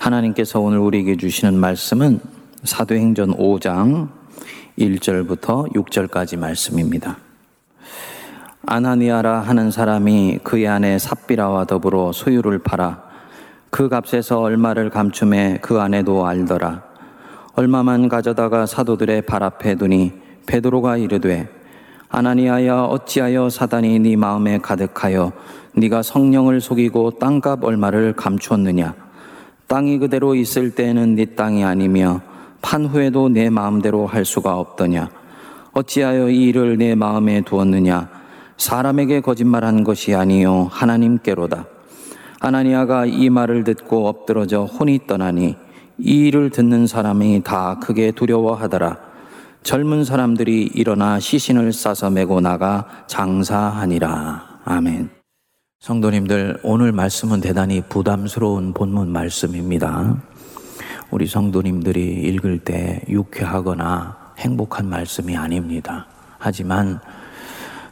하나님께서 오늘 우리에게 주시는 말씀은 사도행전 5장 1절부터 6절까지 말씀입니다. 아나니아라 하는 사람이 그의 아내 삽비라와 더불어 소유를 팔아 그 값에서 얼마를 감춤해 그 아내도 알더라. 얼마만 가져다가 사도들의 발 앞에 두니 베드로가 이르되 아나니아야 어찌하여 사단이 네 마음에 가득하여 네가 성령을 속이고 땅값 얼마를 감추었느냐. 땅이 그대로 있을 때에는 네 땅이 아니며 판 후에도 내 마음대로 할 수가 없더냐. 어찌하여 이 일을 내 마음에 두었느냐. 사람에게 거짓말한 것이 아니요 하나님께로다. 아나니아가 이 말을 듣고 엎드러져 혼이 떠나니 이 일을 듣는 사람이 다 크게 두려워하더라. 젊은 사람들이 일어나 시신을 싸서 메고 나가 장사하니라. 아멘. 성도님들, 오늘 말씀은 대단히 부담스러운 본문 말씀입니다. 우리 성도님들이 읽을 때 유쾌하거나 행복한 말씀이 아닙니다. 하지만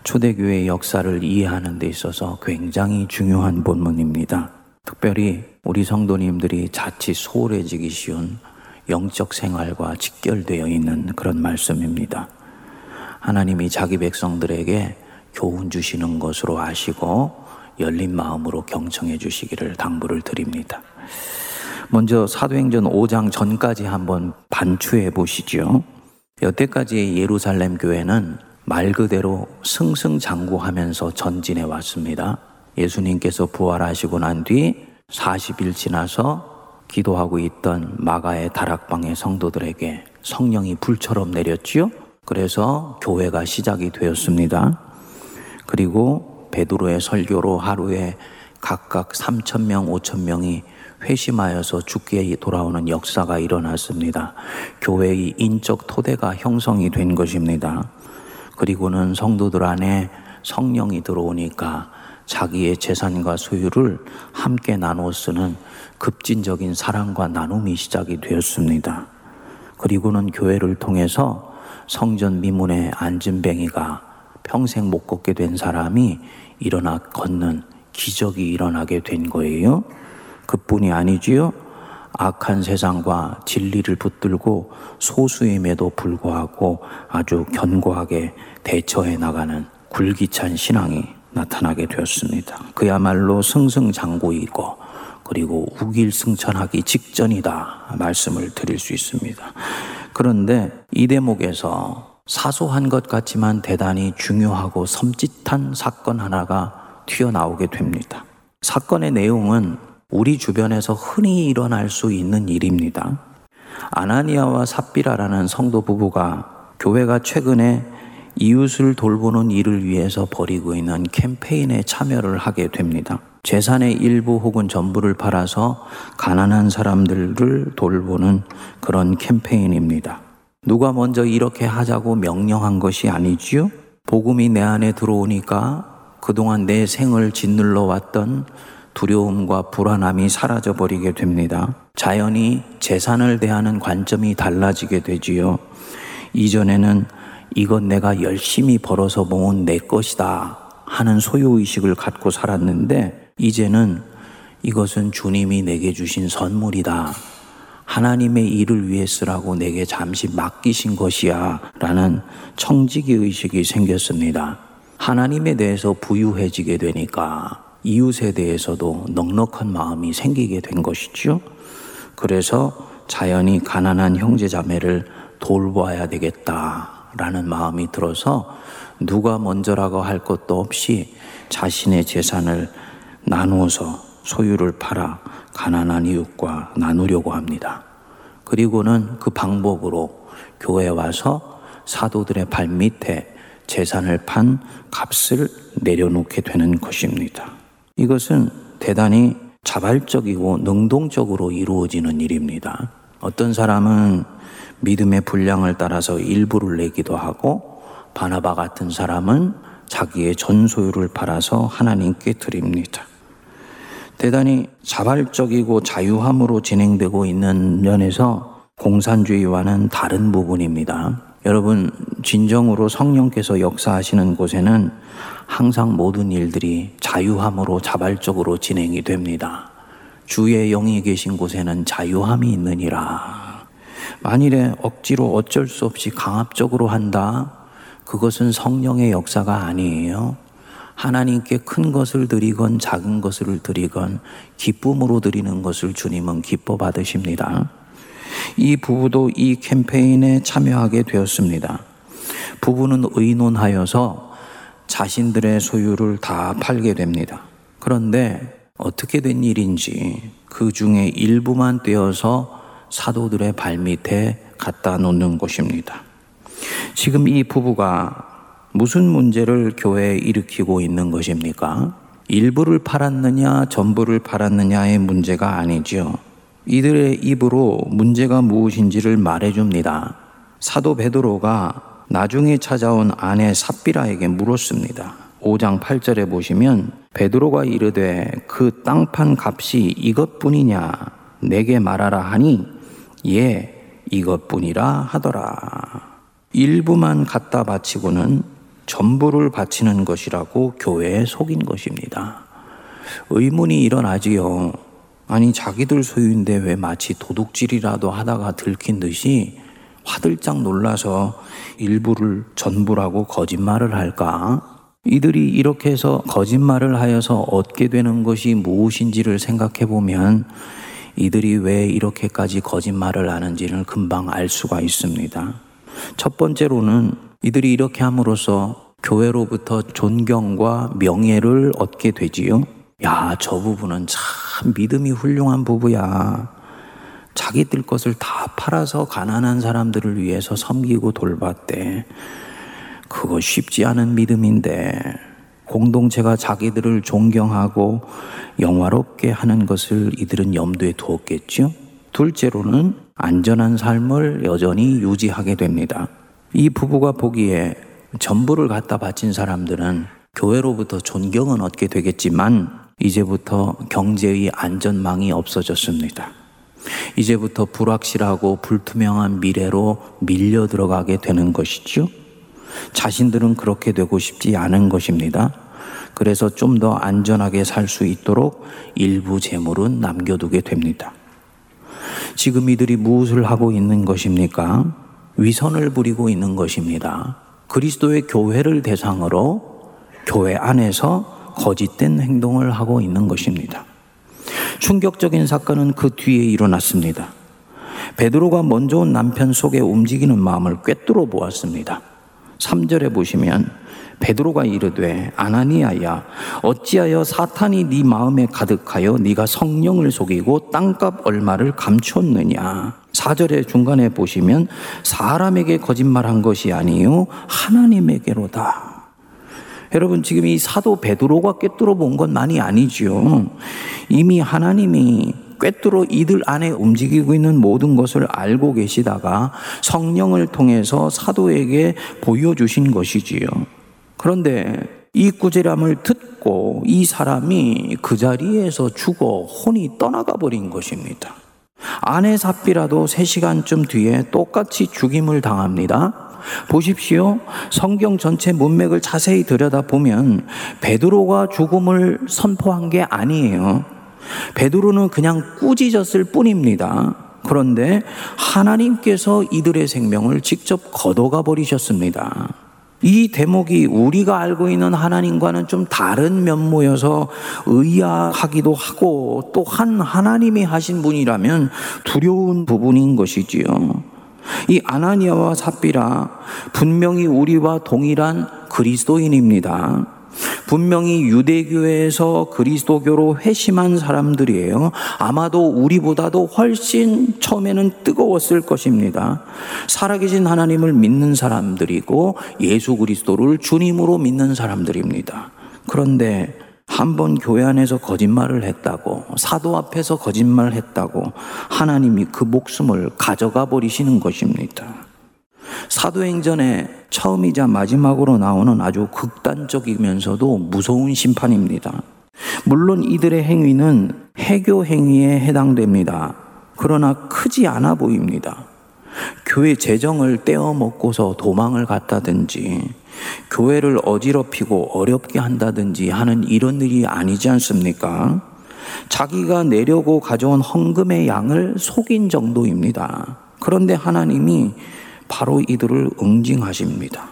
초대교회의 역사를 이해하는 데 있어서 굉장히 중요한 본문입니다. 특별히 우리 성도님들이 자칫 소홀해지기 쉬운 영적 생활과 직결되어 있는 그런 말씀입니다. 하나님이 자기 백성들에게 교훈 주시는 것으로 아시고 열린 마음으로 경청해 주시기를 당부를 드립니다. 먼저 사도행전 5장 전까지 한번 반추해 보시죠. 여태까지의 예루살렘 교회는 말 그대로 승승장구하면서 전진해 왔습니다. 예수님께서 부활하시고 난 뒤 40일 지나서 기도하고 있던 마가의 다락방의 성도들에게 성령이 불처럼 내렸지요. 그래서 교회가 시작이 되었습니다. 그리고 베드로의 설교로 하루에 각각 3,000명, 5,000명이 회심하여서 주께 돌아오는 역사가 일어났습니다. 교회의 인적 토대가 형성이 된 것입니다. 그리고는 성도들 안에 성령이 들어오니까 자기의 재산과 소유를 함께 나눠 쓰는 급진적인 사랑과 나눔이 시작이 되었습니다. 그리고는 교회를 통해서 성전 미문에 앉은 뱅이가 평생 못 걷게 된 사람이 일어나 걷는 기적이 일어나게 된 거예요. 그뿐이 아니지요. 악한 세상과 진리를 붙들고 소수임에도 불구하고 아주 견고하게 대처해 나가는 굴기찬 신앙이 나타나게 되었습니다. 그야말로 승승장구이고 그리고 우길승천하기 직전이다 말씀을 드릴 수 있습니다. 그런데 이 대목에서 사소한 것 같지만 대단히 중요하고 섬찟한 사건 하나가 튀어나오게 됩니다. 사건의 내용은 우리 주변에서 흔히 일어날 수 있는 일입니다. 아나니아와 삽비라라는 성도 부부가 교회가 최근에 이웃을 돌보는 일을 위해서 벌이고 있는 캠페인에 참여를 하게 됩니다. 재산의 일부 혹은 전부를 팔아서 가난한 사람들을 돌보는 그런 캠페인입니다. 누가 먼저 이렇게 하자고 명령한 것이 아니지요. 복음이 내 안에 들어오니까 그동안 내 생을 짓눌러 왔던 두려움과 불안함이 사라져버리게 됩니다. 자연히 재산을 대하는 관점이 달라지게 되지요. 이전에는 이건 내가 열심히 벌어서 모은 내 것이다 하는 소유의식을 갖고 살았는데 이제는 이것은 주님이 내게 주신 선물이다. 하나님의 일을 위해 쓰라고 내게 잠시 맡기신 것이야 라는 청지기 의식이 생겼습니다. 하나님에 대해서 부유해지게 되니까 이웃에 대해서도 넉넉한 마음이 생기게 된 것이죠. 그래서 자연히 가난한 형제자매를 돌봐야 되겠다라는 마음이 들어서 누가 먼저라고 할 것도 없이 자신의 재산을 나누어서 소유를 팔아 가난한 이웃과 나누려고 합니다. 그리고는 그 방법으로 교회에 와서 사도들의 발밑에 재산을 판 값을 내려놓게 되는 것입니다. 이것은 대단히 자발적이고 능동적으로 이루어지는 일입니다. 어떤 사람은 믿음의 분량을 따라서 일부를 내기도 하고 바나바 같은 사람은 자기의 전 소유를 팔아서 하나님께 드립니다. 대단히 자발적이고 자유함으로 진행되고 있는 면에서 공산주의와는 다른 부분입니다. 여러분, 진정으로 성령께서 역사하시는 곳에는 항상 모든 일들이 자유함으로 자발적으로 진행이 됩니다. 주의 영이 계신 곳에는 자유함이 있느니라. 만일에 억지로 어쩔 수 없이 강압적으로 한다. 그것은 성령의 역사가 아니에요. 하나님께 큰 것을 드리건 작은 것을 드리건 기쁨으로 드리는 것을 주님은 기뻐 받으십니다. 이 부부도 이 캠페인에 참여하게 되었습니다. 부부는 의논하여서 자신들의 소유를 다 팔게 됩니다. 그런데 어떻게 된 일인지 그 중에 일부만 떼어서 사도들의 발밑에 갖다 놓는 것입니다. 지금 이 부부가 무슨 문제를 교회에 일으키고 있는 것입니까? 일부를 팔았느냐 전부를 팔았느냐의 문제가 아니죠. 이들의 입으로 문제가 무엇인지를 말해줍니다. 사도 베드로가 나중에 찾아온 아내 삽비라에게 물었습니다. 5장 8절에 보시면 베드로가 이르되 그 땅판 값이 이것뿐이냐 내게 말하라 하니 예 이것뿐이라 하더라. 일부만 갖다 바치고는 전부를 바치는 것이라고 교회에 속인 것입니다. 의문이 일어나지요. 아니 자기들 소유인데 왜 마치 도둑질이라도 하다가 들킨 듯이 화들짝 놀라서 일부를 전부라고 거짓말을 할까? 이들이 이렇게 해서 거짓말을 하여서 얻게 되는 것이 무엇인지를 생각해 보면 이들이 왜 이렇게까지 거짓말을 하는지를 금방 알 수가 있습니다. 첫 번째로는 이들이 이렇게 함으로써 교회로부터 존경과 명예를 얻게 되지요. 야, 저 부부는 참 믿음이 훌륭한 부부야. 자기들 것을 다 팔아서 가난한 사람들을 위해서 섬기고 돌봤대. 그거 쉽지 않은 믿음인데 공동체가 자기들을 존경하고 영화롭게 하는 것을 이들은 염두에 두었겠죠. 둘째로는 안전한 삶을 여전히 유지하게 됩니다. 이 부부가 보기에 전부를 갖다 바친 사람들은 교회로부터 존경은 얻게 되겠지만 이제부터 경제의 안전망이 없어졌습니다. 이제부터 불확실하고 불투명한 미래로 밀려 들어가게 되는 것이죠. 자신들은 그렇게 되고 싶지 않은 것입니다. 그래서 좀 더 안전하게 살 수 있도록 일부 재물은 남겨두게 됩니다. 지금 이들이 무엇을 하고 있는 것입니까? 위선을 부리고 있는 것입니다. 그리스도의 교회를 대상으로 교회 안에서 거짓된 행동을 하고 있는 것입니다. 충격적인 사건은 그 뒤에 일어났습니다. 베드로가 먼저 온 남편 속에 움직이는 마음을 꿰뚫어 보았습니다. 3절에 보시면 베드로가 이르되 아나니아야 어찌하여 사탄이 네 마음에 가득하여 네가 성령을 속이고 땅값 얼마를 감추었느냐. 4절의 중간에 보시면 사람에게 거짓말한 것이 아니요 하나님에게로다. 여러분 지금 이 사도 베드로가 꿰뚫어 본 것만이 아니지요. 이미 하나님이 꿰뚫어 이들 안에 움직이고 있는 모든 것을 알고 계시다가 성령을 통해서 사도에게 보여주신 것이지요. 그런데 이 꾸지람을 듣고 이 사람이 그 자리에서 죽어 혼이 떠나가 버린 것입니다. 아내 삽비라도 3시간쯤 뒤에 똑같이 죽임을 당합니다. 보십시오. 성경 전체 문맥을 자세히 들여다보면 베드로가 죽음을 선포한 게 아니에요. 베드로는 그냥 꾸짖었을 뿐입니다. 그런데 하나님께서 이들의 생명을 직접 거둬가 버리셨습니다. 이 대목이 우리가 알고 있는 하나님과는 좀 다른 면모여서 의아하기도 하고 또한 하나님이 하신 분이라면 두려운 부분인 것이지요. 이 아나니아와 삽비라 분명히 우리와 동일한 그리스도인입니다. 분명히 유대교에서 그리스도교로 회심한 사람들이에요. 아마도 우리보다도 훨씬 처음에는 뜨거웠을 것입니다. 살아계신 하나님을 믿는 사람들이고 예수 그리스도를 주님으로 믿는 사람들입니다. 그런데 한번 교회 안에서 거짓말을 했다고 사도 앞에서 거짓말을 했다고 하나님이 그 목숨을 가져가 버리시는 것입니다. 사도행전의 처음이자 마지막으로 나오는 아주 극단적이면서도 무서운 심판입니다. 물론 이들의 행위는 해교 행위에 해당됩니다. 그러나 크지 않아 보입니다. 교회 재정을 떼어먹고서 도망을 갔다든지 교회를 어지럽히고 어렵게 한다든지 하는 이런 일이 아니지 않습니까? 자기가 내려고 가져온 헌금의 양을 속인 정도입니다. 그런데 하나님이 바로 이들을 응징하십니다.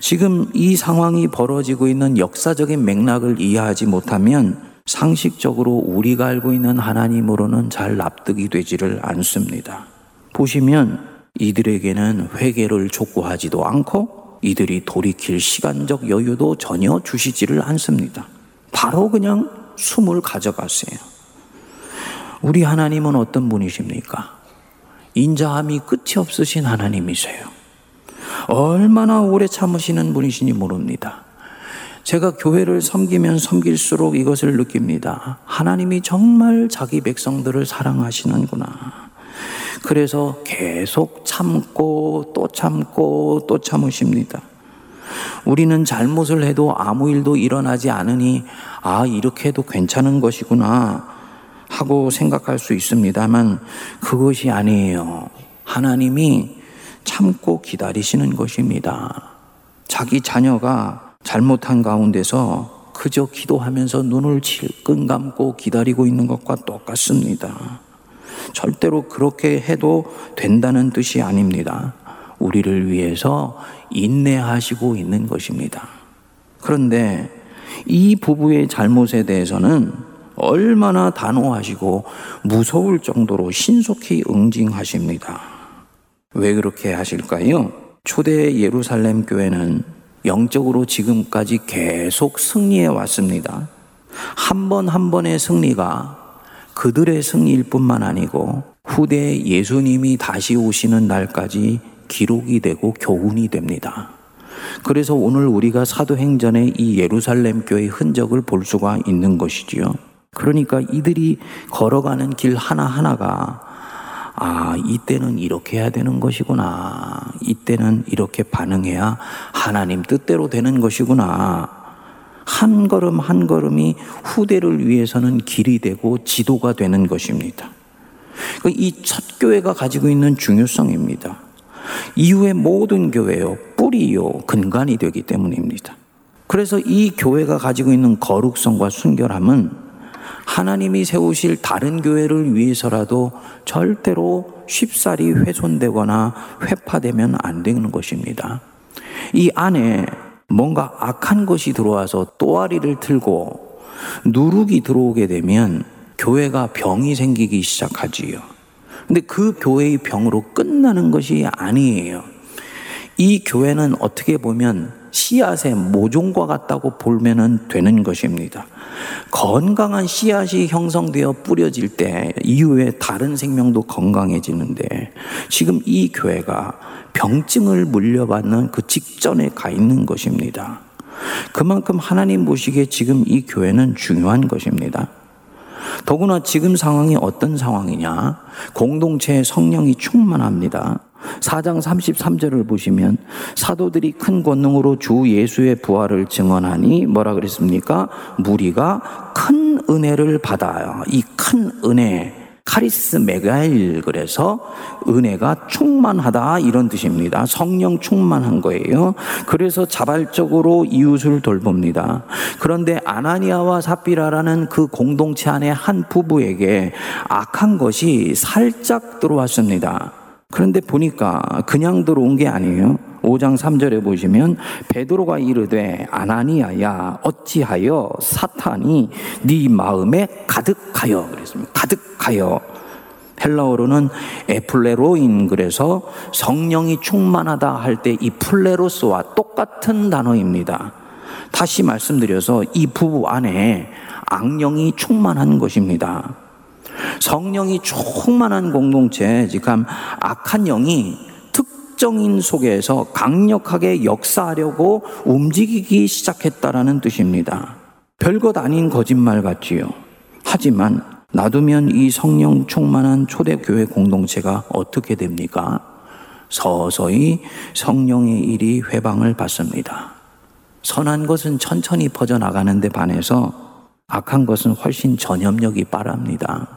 지금 이 상황이 벌어지고 있는 역사적인 맥락을 이해하지 못하면 상식적으로 우리가 알고 있는 하나님으로는 잘 납득이 되지를 않습니다. 보시면 이들에게는 회개를 촉구하지도 않고 이들이 돌이킬 시간적 여유도 전혀 주시지를 않습니다. 바로 그냥 숨을 가져갔어요. 우리 하나님은 어떤 분이십니까? 인자함이 끝이 없으신 하나님이세요. 얼마나 오래 참으시는 분이신지 모릅니다. 제가 교회를 섬기면 섬길수록 이것을 느낍니다. 하나님이 정말 자기 백성들을 사랑하시는구나. 그래서 계속 참고 또 참고 또 참으십니다. 우리는 잘못을 해도 아무 일도 일어나지 않으니 아, 이렇게 해도 괜찮은 것이구나 하고 생각할 수 있습니다만 그것이 아니에요. 하나님이 참고 기다리시는 것입니다. 자기 자녀가 잘못한 가운데서 그저 기도하면서 눈을 질끈 감고 기다리고 있는 것과 똑같습니다. 절대로 그렇게 해도 된다는 뜻이 아닙니다. 우리를 위해서 인내하시고 있는 것입니다. 그런데 이 부부의 잘못에 대해서는 얼마나 단호하시고 무서울 정도로 신속히 응징하십니다. 왜 그렇게 하실까요? 초대 예루살렘 교회는 영적으로 지금까지 계속 승리해 왔습니다. 한 번 한 번의 승리가 그들의 승리일 뿐만 아니고 후대 예수님이 다시 오시는 날까지 기록이 되고 교훈이 됩니다. 그래서 오늘 우리가 사도행전의 이 예루살렘 교회의 흔적을 볼 수가 있는 것이지요. 그러니까 이들이 걸어가는 길 하나하나가 아, 이때는 이렇게 해야 되는 것이구나. 이때는 이렇게 반응해야 하나님 뜻대로 되는 것이구나. 한 걸음 한 걸음이 후대를 위해서는 길이 되고 지도가 되는 것입니다. 이 첫 교회가 가지고 있는 중요성입니다. 이후에 모든 교회요, 뿌리요, 근간이 되기 때문입니다. 그래서 이 교회가 가지고 있는 거룩성과 순결함은 하나님이 세우실 다른 교회를 위해서라도 절대로 쉽사리 훼손되거나 훼파되면 안 되는 것입니다. 이 안에 뭔가 악한 것이 들어와서 또아리를 틀고 누룩이 들어오게 되면 교회가 병이 생기기 시작하지요. 근데 그 교회의 병으로 끝나는 것이 아니에요. 이 교회는 어떻게 보면 씨앗의 모종과 같다고 보면 되는 것입니다. 건강한 씨앗이 형성되어 뿌려질 때 이후에 다른 생명도 건강해지는데 지금 이 교회가 병증을 물려받는 그 직전에 가 있는 것입니다. 그만큼 하나님 보시기에 지금 이 교회는 중요한 것입니다. 더구나 지금 상황이 어떤 상황이냐? 공동체의 성령이 충만합니다. 4장 33절을 보시면 사도들이 큰 권능으로 주 예수의 부활을 증언하니 뭐라 그랬습니까? 무리가 큰 은혜를 받아요. 이 큰 은혜, 카리스메가일, 그래서 은혜가 충만하다 이런 뜻입니다. 성령 충만한 거예요. 그래서 자발적으로 이웃을 돌봅니다. 그런데 아나니아와 삽비라라는 그 공동체 안에 한 부부에게 악한 것이 살짝 들어왔습니다. 그런데 보니까 그냥 들어온 게 아니에요. 5장 3절에 보시면 베드로가 이르되 아나니아야 어찌하여 사탄이 네 마음에 가득하여 그랬습니다. 가득하여 헬라어로는 에플레로인, 그래서 성령이 충만하다 할 때 이 플레로스와 똑같은 단어입니다. 다시 말씀드려서 이 부부 안에 악령이 충만한 것입니다. 성령이 충만한 공동체, 지금 악한 영이 특정인 속에서 강력하게 역사하려고 움직이기 시작했다라는 뜻입니다. 별것 아닌 거짓말 같지요. 하지만 놔두면 이 성령 충만한 초대교회 공동체가 어떻게 됩니까? 서서히 성령의 일이 회방을 받습니다. 선한 것은 천천히 퍼져나가는 데 반해서 악한 것은 훨씬 전염력이 빠릅니다.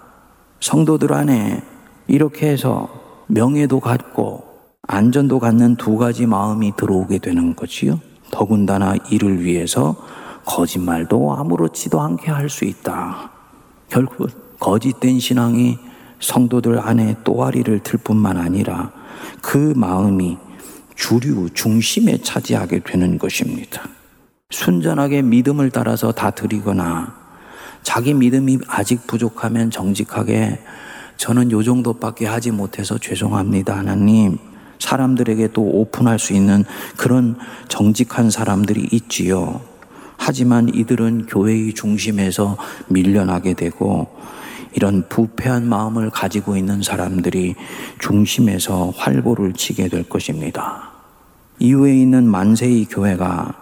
성도들 안에 이렇게 해서 명예도 갖고 안전도 갖는 두 가지 마음이 들어오게 되는 거지요. 더군다나 이를 위해서 거짓말도 아무렇지도 않게 할 수 있다. 결국 거짓된 신앙이 성도들 안에 또아리를 틀 뿐만 아니라 그 마음이 주류 중심에 차지하게 되는 것입니다. 순전하게 믿음을 따라서 다 드리거나 자기 믿음이 아직 부족하면 정직하게 저는 요 정도밖에 하지 못해서 죄송합니다 하나님, 사람들에게 또 오픈할 수 있는 그런 정직한 사람들이 있지요. 하지만 이들은 교회의 중심에서 밀려나게 되고 이런 부패한 마음을 가지고 있는 사람들이 중심에서 활보를 치게 될 것입니다. 이후에 있는 만세의 교회가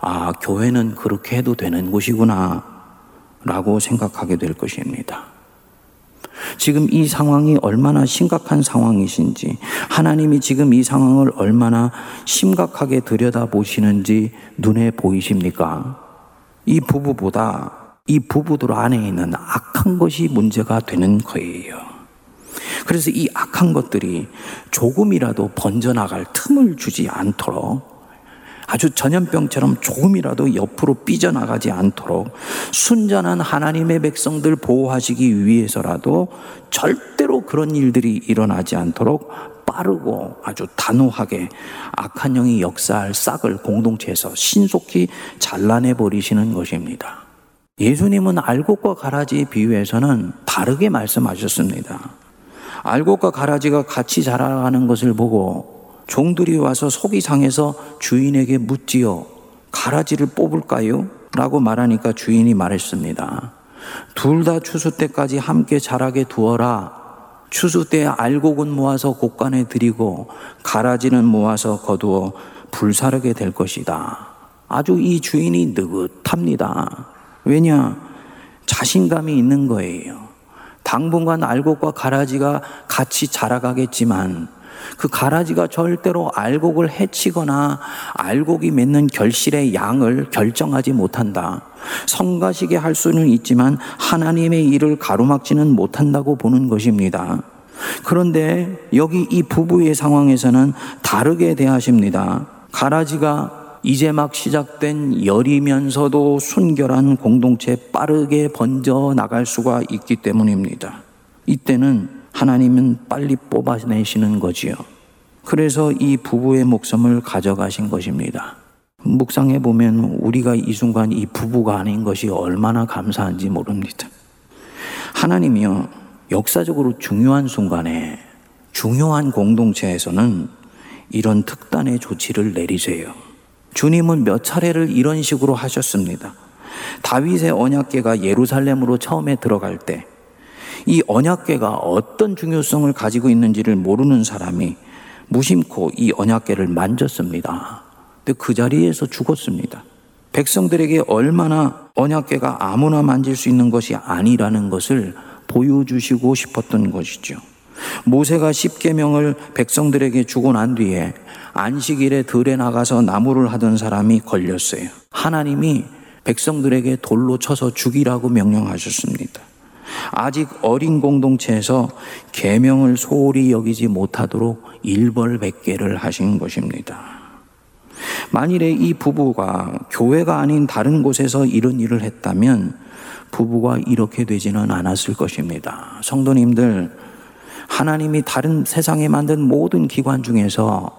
아, 교회는 그렇게 해도 되는 곳이구나 라고 생각하게 될 것입니다. 지금 이 상황이 얼마나 심각한 상황이신지, 하나님이 지금 이 상황을 얼마나 심각하게 들여다보시는지 눈에 보이십니까? 이 부부보다 이 부부들 안에 있는 악한 것이 문제가 되는 거예요. 그래서 이 악한 것들이 조금이라도 번져나갈 틈을 주지 않도록, 아주 전염병처럼 조금이라도 옆으로 삐져나가지 않도록 순전한 하나님의 백성들 보호하시기 위해서라도 절대로 그런 일들이 일어나지 않도록 빠르고 아주 단호하게 악한 영이 역사할 싹을 공동체에서 신속히 잘라내버리시는 것입니다. 예수님은 알곡과 가라지에 비유해서는 다르게 말씀하셨습니다. 알곡과 가라지가 같이 자라가는 것을 보고 종들이 와서 속이 상해서 주인에게 묻지요. 가라지를 뽑을까요? 라고 말하니까 주인이 말했습니다. 둘 다 추수 때까지 함께 자라게 두어라. 추수 때 알곡은 모아서 곡간에 들이고 가라지는 모아서 거두어 불사르게 될 것이다. 아주 이 주인이 느긋합니다. 왜냐? 자신감이 있는 거예요. 당분간 알곡과 가라지가 같이 자라가겠지만 그 가라지가 절대로 알곡을 해치거나 알곡이 맺는 결실의 양을 결정하지 못한다. 성가시게 할 수는 있지만 하나님의 일을 가로막지는 못한다고 보는 것입니다. 그런데 여기 이 부부의 상황에서는 다르게 대하십니다. 가라지가 이제 막 시작된 열이면서도 순결한 공동체에 빠르게 번져나갈 수가 있기 때문입니다. 이때는 하나님은 빨리 뽑아내시는 거지요. 그래서 이 부부의 목숨을 가져가신 것입니다. 묵상해 보면 우리가 이 순간 이 부부가 아닌 것이 얼마나 감사한지 모릅니다. 하나님이요, 역사적으로 중요한 순간에 중요한 공동체에서는 이런 특단의 조치를 내리세요. 주님은 몇 차례를 이런 식으로 하셨습니다. 다윗의 언약궤가 예루살렘으로 처음에 들어갈 때 이 언약궤가 어떤 중요성을 가지고 있는지를 모르는 사람이 무심코 이 언약궤를 만졌습니다. 근데 그 자리에서 죽었습니다. 백성들에게 얼마나 언약궤가 아무나 만질 수 있는 것이 아니라는 것을 보여주시고 싶었던 것이죠. 모세가 십계명을 백성들에게 주고 난 뒤에 안식일에 들에 나가서 나무를 하던 사람이 걸렸어요. 하나님이 백성들에게 돌로 쳐서 죽이라고 명령하셨습니다. 아직 어린 공동체에서 계명을 소홀히 여기지 못하도록 일벌백계를 하신 것입니다. 만일에 이 부부가 교회가 아닌 다른 곳에서 이런 일을 했다면 부부가 이렇게 되지는 않았을 것입니다. 성도님들, 하나님이 다른 세상에 만든 모든 기관 중에서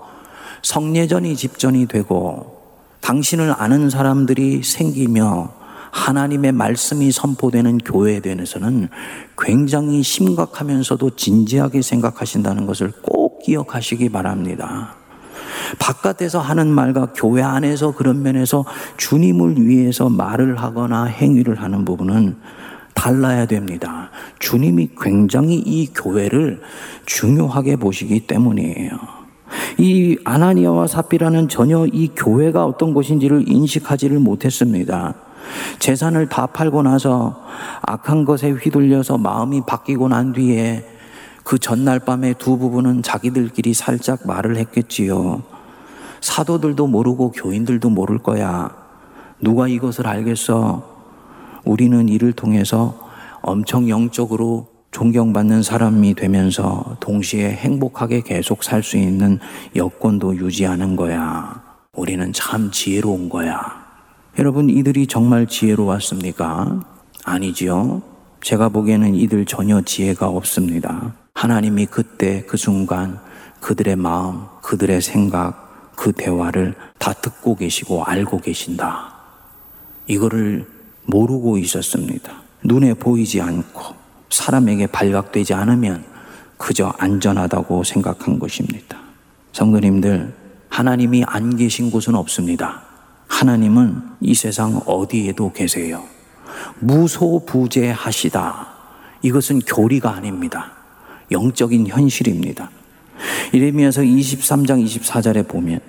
성례전이 집전이 되고 당신을 아는 사람들이 생기며 하나님의 말씀이 선포되는 교회에 대해서는 굉장히 심각하면서도 진지하게 생각하신다는 것을 꼭 기억하시기 바랍니다. 바깥에서 하는 말과 교회 안에서 그런 면에서 주님을 위해서 말을 하거나 행위를 하는 부분은 달라야 됩니다. 주님이 굉장히 이 교회를 중요하게 보시기 때문이에요. 이 아나니아와 삽비라는 전혀 이 교회가 어떤 곳인지를 인식하지를 못했습니다. 재산을 다 팔고 나서 악한 것에 휘둘려서 마음이 바뀌고 난 뒤에 그 전날 밤에 두 부부는 자기들끼리 살짝 말을 했겠지요. 사도들도 모르고 교인들도 모를 거야. 누가 이것을 알겠어? 우리는 이를 통해서 엄청 영적으로 존경받는 사람이 되면서 동시에 행복하게 계속 살 수 있는 여건도 유지하는 거야. 우리는 참 지혜로운 거야. 여러분, 이들이 정말 지혜로웠습니까? 아니지요. 제가 보기에는 이들 전혀 지혜가 없습니다. 하나님이 그때 그 순간 그들의 마음, 그들의 생각, 그 대화를 다 듣고 계시고 알고 계신다. 이거를 모르고 있었습니다. 눈에 보이지 않고 사람에게 발각되지 않으면 그저 안전하다고 생각한 것입니다. 성도님들, 하나님이 안 계신 곳은 없습니다. 하나님은 이 세상 어디에도 계세요. 무소부재하시다. 이것은 교리가 아닙니다. 영적인 현실입니다. 예레미야서 23장 24절에 보면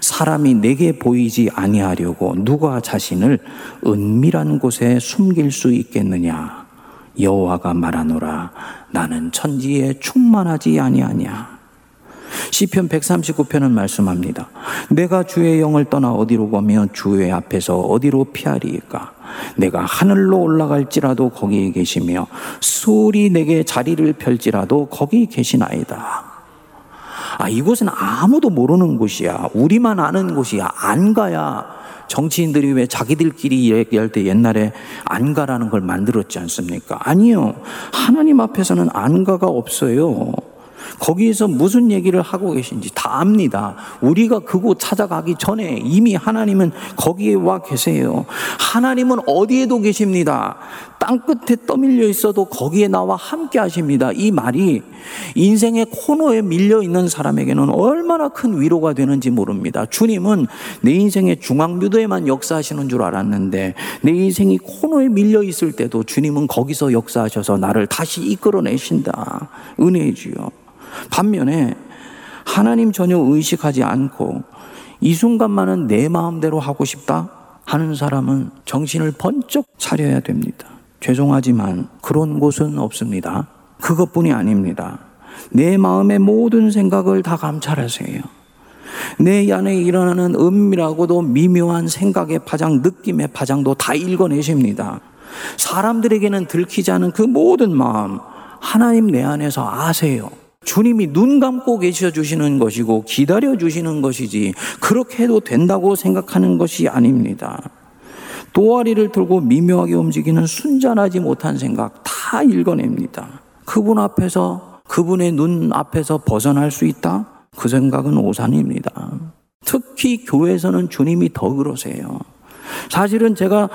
사람이 내게 보이지 아니하려고 누가 자신을 은밀한 곳에 숨길 수 있겠느냐. 여호와가 말하노라. 나는 천지에 충만하지 아니하냐. 시편 139편은 말씀합니다. 내가 주의 영을 떠나 어디로 가며 주의 앞에서 어디로 피하리까? 내가 하늘로 올라갈지라도 거기에 계시며 소리 내게 자리를 펼지라도 거기 계시나이다. 아, 이곳은 아무도 모르는 곳이야. 우리만 아는 곳이야. 안 가야. 정치인들이 왜 자기들끼리 얘기할 때 옛날에 안 가라는 걸 만들었지 않습니까? 아니요. 하나님 앞에서는 안 가가 없어요. 거기에서 무슨 얘기를 하고 계신지 다 압니다. 우리가 그곳 찾아가기 전에 이미 하나님은 거기에 와 계세요. 하나님은 어디에도 계십니다. 땅끝에 떠밀려 있어도 거기에 나와 함께 하십니다. 이 말이 인생의 코너에 밀려 있는 사람에게는 얼마나 큰 위로가 되는지 모릅니다. 주님은 내 인생의 중앙유도에만 역사하시는 줄 알았는데 내 인생이 코너에 밀려 있을 때도 주님은 거기서 역사하셔서 나를 다시 이끌어내신다. 은혜지요. 반면에 하나님 전혀 의식하지 않고 이 순간만은 내 마음대로 하고 싶다 하는 사람은 정신을 번쩍 차려야 됩니다. 죄송하지만 그런 곳은 없습니다. 그것뿐이 아닙니다. 내 마음의 모든 생각을 다 감찰하세요. 내 안에 일어나는 은밀하고도 미묘한 생각의 파장, 느낌의 파장도 다 읽어내십니다. 사람들에게는 들키지 않은 그 모든 마음, 하나님 내 안에서 아세요. 주님이 눈 감고 계셔주시는 것이고 기다려주시는 것이지 그렇게 해도 된다고 생각하는 것이 아닙니다. 도아리를 들고 미묘하게 움직이는 순전하지 못한 생각 다 읽어냅니다. 그분 앞에서, 그분의 눈 앞에서 벗어날 수 있다? 그 생각은 오산입니다. 특히 교회에서는 주님이 더 그러세요. 사실은 제가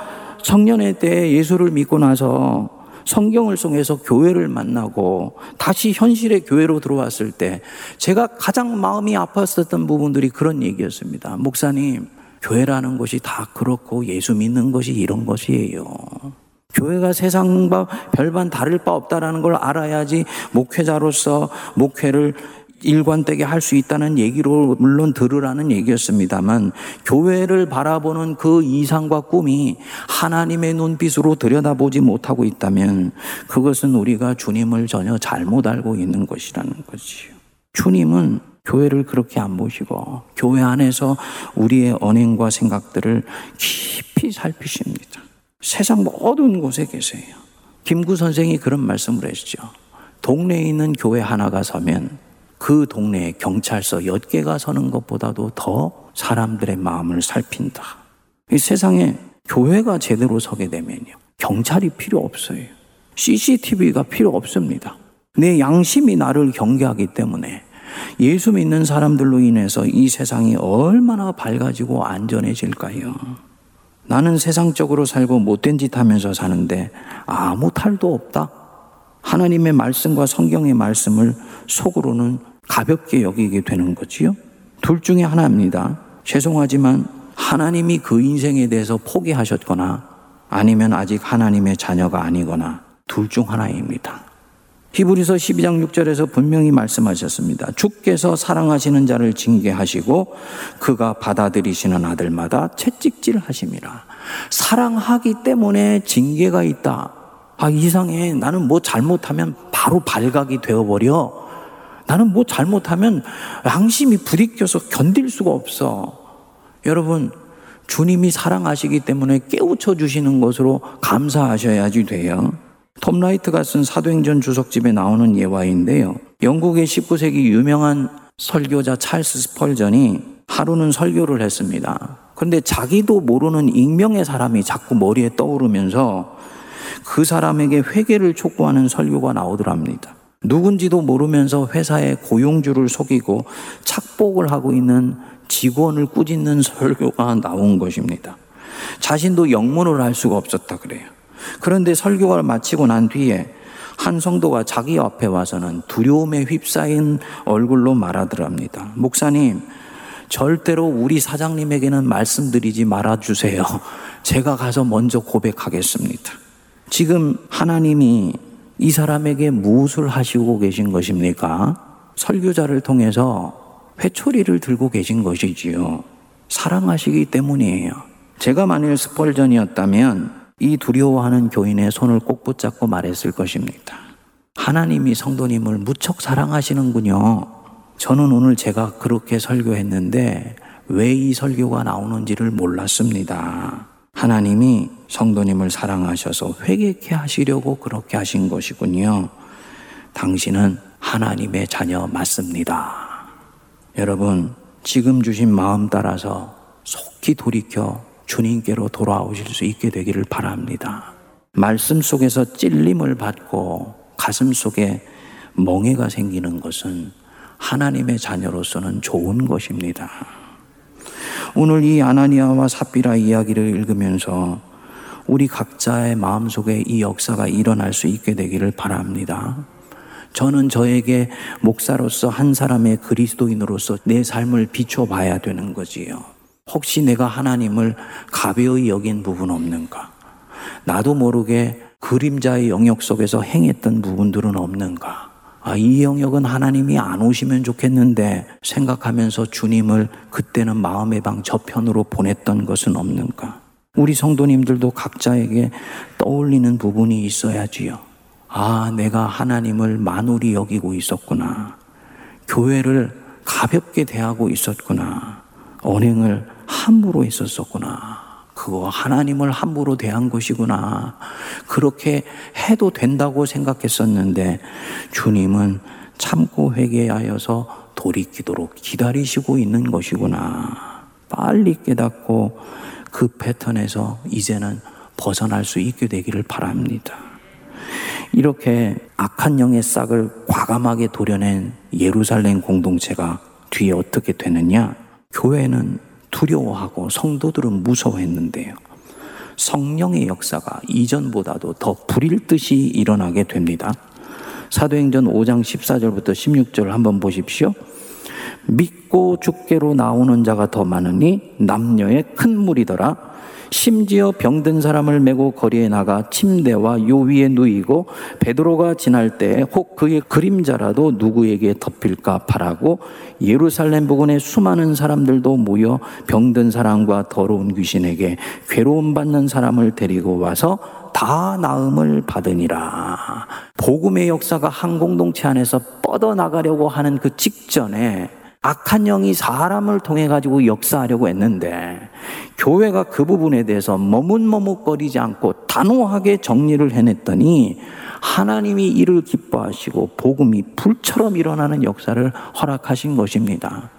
청년회 때 예수를 믿고 나서 성경을 통해서 교회를 만나고 다시 현실의 교회로 들어왔을 때 제가 가장 마음이 아팠었던 부분들이 그런 얘기였습니다. 목사님, 교회라는 것이 다 그렇고 예수 믿는 것이 이런 것이에요. 교회가 세상과 별반 다를 바 없다라는 걸 알아야지 목회자로서 목회를 일관되게 할 수 있다는 얘기로 물론 들으라는 얘기였습니다만 교회를 바라보는 그 이상과 꿈이 하나님의 눈빛으로 들여다보지 못하고 있다면 그것은 우리가 주님을 전혀 잘못 알고 있는 것이라는 거지요. 주님은 교회를 그렇게 안 보시고 교회 안에서 우리의 언행과 생각들을 깊이 살피십니다. 세상 모든 곳에 계세요. 김구 선생이 그런 말씀을 했죠. 동네에 있는 교회 하나가 서면 그 동네에 경찰서 10개가 서는 것보다도 더 사람들의 마음을 살핀다. 이 세상에 교회가 제대로 서게 되면요, 경찰이 필요 없어요. CCTV가 필요 없습니다. 내 양심이 나를 경계하기 때문에 예수 믿는 사람들로 인해서 이 세상이 얼마나 밝아지고 안전해질까요? 나는 세상적으로 살고 못된 짓 하면서 사는데 아무 탈도 없다. 하나님의 말씀과 성경의 말씀을 속으로는 가볍게 여기게 되는 거지요. 둘 중에 하나입니다. 죄송하지만 하나님이 그 인생에 대해서 포기하셨거나 아니면 아직 하나님의 자녀가 아니거나 둘 중 하나입니다. 히브리서 12장 6절에서 분명히 말씀하셨습니다. 주께서 사랑하시는 자를 징계하시고 그가 받아들이시는 아들마다 채찍질하심이라. 사랑하기 때문에 징계가 있다. 아, 이상해. 나는 뭐 잘못하면 바로 발각이 되어버려. 나는 뭐 잘못하면 양심이 부딪혀서 견딜 수가 없어. 여러분, 주님이 사랑하시기 때문에 깨우쳐 주시는 것으로 감사하셔야지 돼요. 톰 라이트가 쓴 사도행전 주석집에 나오는 예화인데요. 영국의 19세기 유명한 설교자 찰스 스펄전이 하루는 설교를 했습니다. 그런데 자기도 모르는 익명의 사람이 자꾸 머리에 떠오르면서 그 사람에게 회개를 촉구하는 설교가 나오더랍니다. 누군지도 모르면서 회사의 고용주를 속이고 착복을 하고 있는 직원을 꾸짖는 설교가 나온 것입니다. 자신도 영문을 할 수가 없었다 그래요. 그런데 설교를 마치고 난 뒤에 한 성도가 자기 앞에 와서는 두려움에 휩싸인 얼굴로 말하더랍니다. 목사님, 절대로 우리 사장님에게는 말씀드리지 말아주세요. 제가 가서 먼저 고백하겠습니다. 지금 하나님이 이 사람에게 무엇을 하시고 계신 것입니까? 설교자를 통해서 회초리를 들고 계신 것이지요. 사랑하시기 때문이에요. 제가 만일 스펄전이었다면 이 두려워하는 교인의 손을 꼭 붙잡고 말했을 것입니다. 하나님이 성도님을 무척 사랑하시는군요. 저는 오늘 제가 그렇게 설교했는데 왜 이 설교가 나오는지를 몰랐습니다. 하나님이 성도님을 사랑하셔서 회개케 하시려고 그렇게 하신 것이군요. 당신은 하나님의 자녀 맞습니다. 여러분, 지금 주신 마음 따라서 속히 돌이켜 주님께로 돌아오실 수 있게 되기를 바랍니다. 말씀 속에서 찔림을 받고 가슴 속에 멍해가 생기는 것은 하나님의 자녀로서는 좋은 것입니다. 오늘 이 아나니아와 삽비라 이야기를 읽으면서 우리 각자의 마음속에 이 역사가 일어날 수 있게 되기를 바랍니다. 저는 저에게 목사로서 한 사람의 그리스도인으로서 내 삶을 비춰봐야 되는 거지요. 혹시 내가 하나님을 가벼이 여긴 부분 없는가? 나도 모르게 그림자의 영역 속에서 행했던 부분들은 없는가? 아, 이 영역은 하나님이 안 오시면 좋겠는데 생각하면서 주님을 그때는 마음의 방 저편으로 보냈던 것은 없는가? 우리 성도님들도 각자에게 떠올리는 부분이 있어야지요. 아, 내가 하나님을 만홀히 여기고 있었구나. 교회를 가볍게 대하고 있었구나. 언행을 함부로 했었구나. 그거 하나님을 함부로 대한 것이구나. 그렇게 해도 된다고 생각했었는데 주님은 참고 회개하여서 돌이키도록 기다리시고 있는 것이구나. 빨리 깨닫고 그 패턴에서 이제는 벗어날 수 있게 되기를 바랍니다. 이렇게 악한 영의 싹을 과감하게 도려낸 예루살렘 공동체가 뒤에 어떻게 되느냐? 교회는 두려워하고 성도들은 무서워했는데요. 성령의 역사가 이전보다도 더 불일듯이 일어나게 됩니다. 사도행전 5장 14절부터 16절 한번 보십시오. 믿고 주께로 나오는 자가 더 많으니 남녀의 큰 무리더라. 심지어 병든 사람을 메고 거리에 나가 침대와 요위에 누이고 베드로가 지날 때에 혹 그의 그림자라도 누구에게 덮일까 바라고 예루살렘 부근의 수많은 사람들도 모여 병든 사람과 더러운 귀신에게 괴로움 받는 사람을 데리고 와서 다 나음을 받으니라. 복음의 역사가 한 공동체 안에서 뻗어나가려고 하는 그 직전에 악한 영이 사람을 통해 가지고 역사하려고 했는데 교회가 그 부분에 대해서 머뭇머뭇거리지 않고 단호하게 정리를 해냈더니 하나님이 이를 기뻐하시고 복음이 불처럼 일어나는 역사를 허락하신 것입니다.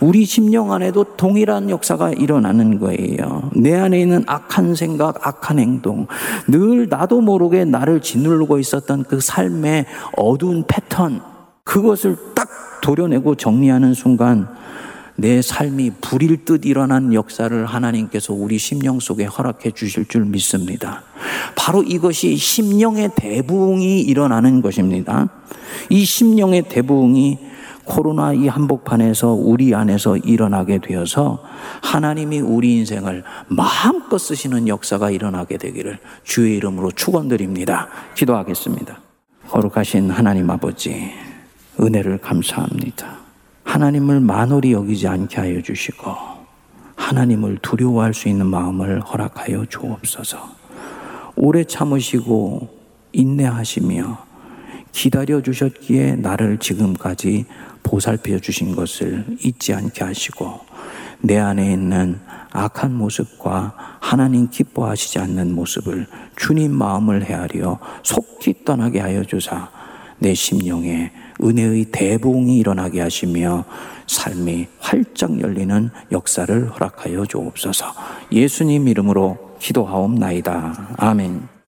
우리 심령 안에도 동일한 역사가 일어나는 거예요. 내 안에 있는 악한 생각, 악한 행동, 늘 나도 모르게 나를 짓누르고 있었던 그 삶의 어두운 패턴, 그것을 딱 도려내고 정리하는 순간 내 삶이 불일 듯 일어난 역사를 하나님께서 우리 심령 속에 허락해 주실 줄 믿습니다. 바로 이것이 심령의 대부흥이 일어나는 것입니다. 이 심령의 대부흥이 코로나 이 한복판에서 우리 안에서 일어나게 되어서 하나님이 우리 인생을 마음껏 쓰시는 역사가 일어나게 되기를 주의 이름으로 축원드립니다. 기도하겠습니다. 거룩하신 하나님 아버지, 은혜를 감사합니다. 하나님을 만홀히 여기지 않게 하여 주시고 하나님을 두려워할 수 있는 마음을 허락하여 주옵소서. 오래 참으시고 인내하시며 기다려 주셨기에 나를 지금까지 보살펴 주신 것을 잊지 않게 하시고 내 안에 있는 악한 모습과 하나님 기뻐하시지 않는 모습을 주님 마음을 헤아려 속히 떠나게 하여 주사 내 심령에 은혜의 대부흥이 일어나게 하시며 삶이 활짝 열리는 역사를 허락하여 주옵소서. 예수님 이름으로 기도하옵나이다. 아멘.